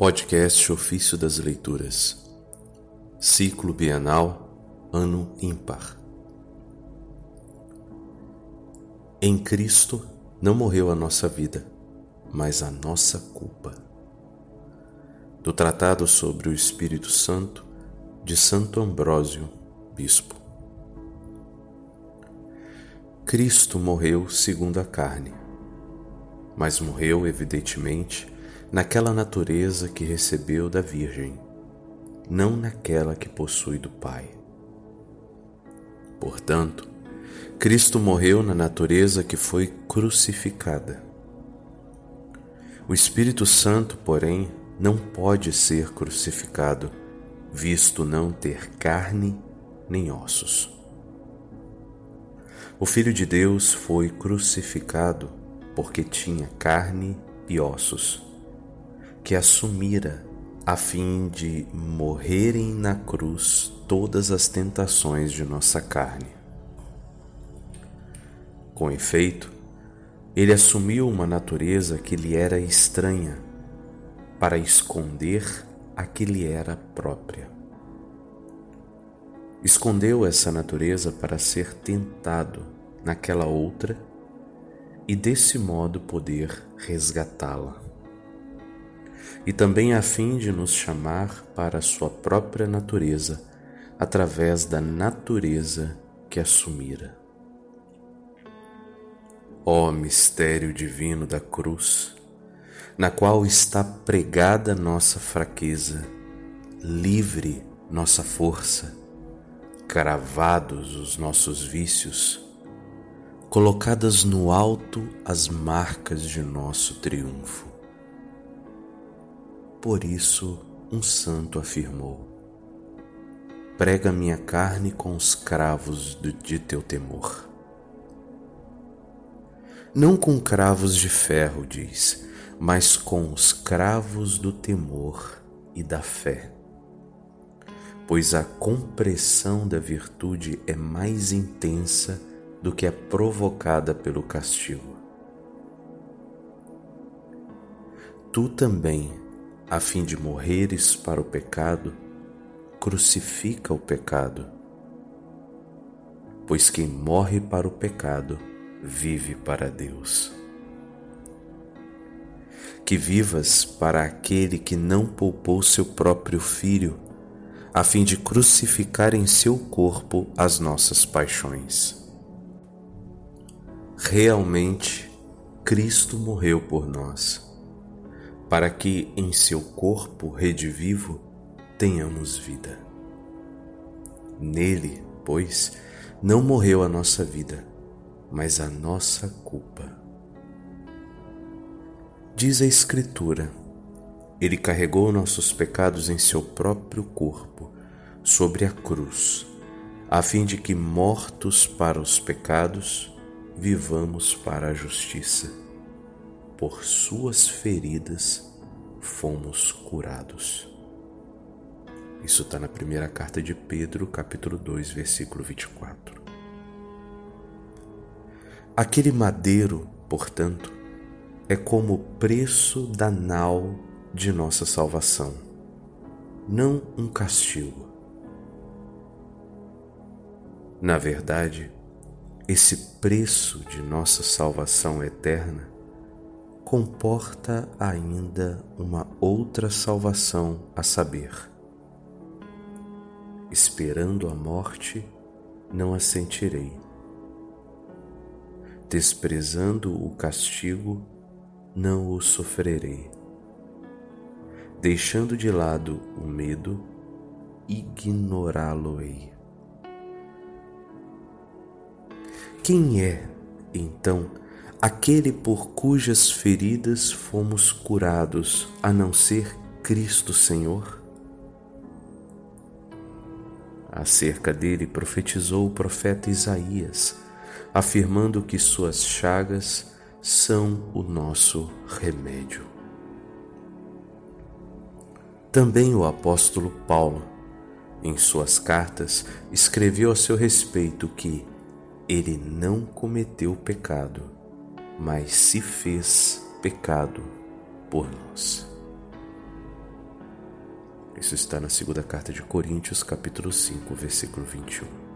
Podcast Ofício das Leituras, Ciclo Bienal, Ano Ímpar. Em Cristo não morreu a nossa vida, mas a nossa culpa. Do Tratado sobre o Espírito Santo, de Santo Ambrósio, Bispo. Cristo morreu segundo a carne, mas morreu evidentemente naquela natureza que recebeu da Virgem, não naquela que possui do Pai. Portanto, Cristo morreu na natureza que foi crucificada. O Espírito Santo, porém, não pode ser crucificado, visto não ter carne nem ossos. O Filho de Deus foi crucificado porque tinha carne e ossos, que assumira a fim de morrerem na cruz todas as tentações de nossa carne. Com efeito, ele assumiu uma natureza que lhe era estranha para esconder a que lhe era própria. Escondeu essa natureza para ser tentado naquela outra e desse modo poder resgatá-la, e também a fim de nos chamar para a sua própria natureza, através da natureza que assumira. Ó mistério divino da cruz, na qual está pregada nossa fraqueza, livre nossa força, cravados os nossos vícios, colocadas no alto as marcas de nosso triunfo. Por isso, um santo afirmou: prega minha carne com os cravos de teu temor. Não com cravos de ferro, diz, mas com os cravos do temor e da fé, pois a compressão da virtude é mais intensa do que a provocada pelo castigo. Tu também, a fim de morreres para o pecado, crucifica o pecado, pois quem morre para o pecado vive para Deus. Que vivas para aquele que não poupou seu próprio Filho, a fim de crucificar em seu corpo as nossas paixões. Realmente, Cristo morreu por nós, para que em seu corpo redivivo tenhamos vida. Nele, pois, não morreu a nossa vida, mas a nossa culpa. Diz a Escritura: ele carregou nossos pecados em seu próprio corpo, sobre a cruz, a fim de que, mortos para os pecados, vivamos para a justiça. Por suas feridas fomos curados. Isso está na primeira carta de Pedro, capítulo 2, versículo 24. Aquele madeiro, portanto, é como o preço da nau de nossa salvação, não um castigo. Na verdade, esse preço de nossa salvação eterna comporta ainda uma outra salvação, a saber: esperando a morte, não a sentirei. Desprezando o castigo, não o sofrerei. Deixando de lado o medo, ignorá-lo-ei. Quem é, então, aquele por cujas feridas fomos curados, a não ser Cristo Senhor? Acerca dele profetizou o profeta Isaías, afirmando que suas chagas são o nosso remédio. Também o apóstolo Paulo, em suas cartas, escreveu a seu respeito que ele não cometeu pecado, mas se fez pecado por nós. Isso está na segunda carta de Coríntios, capítulo 5, versículo 21.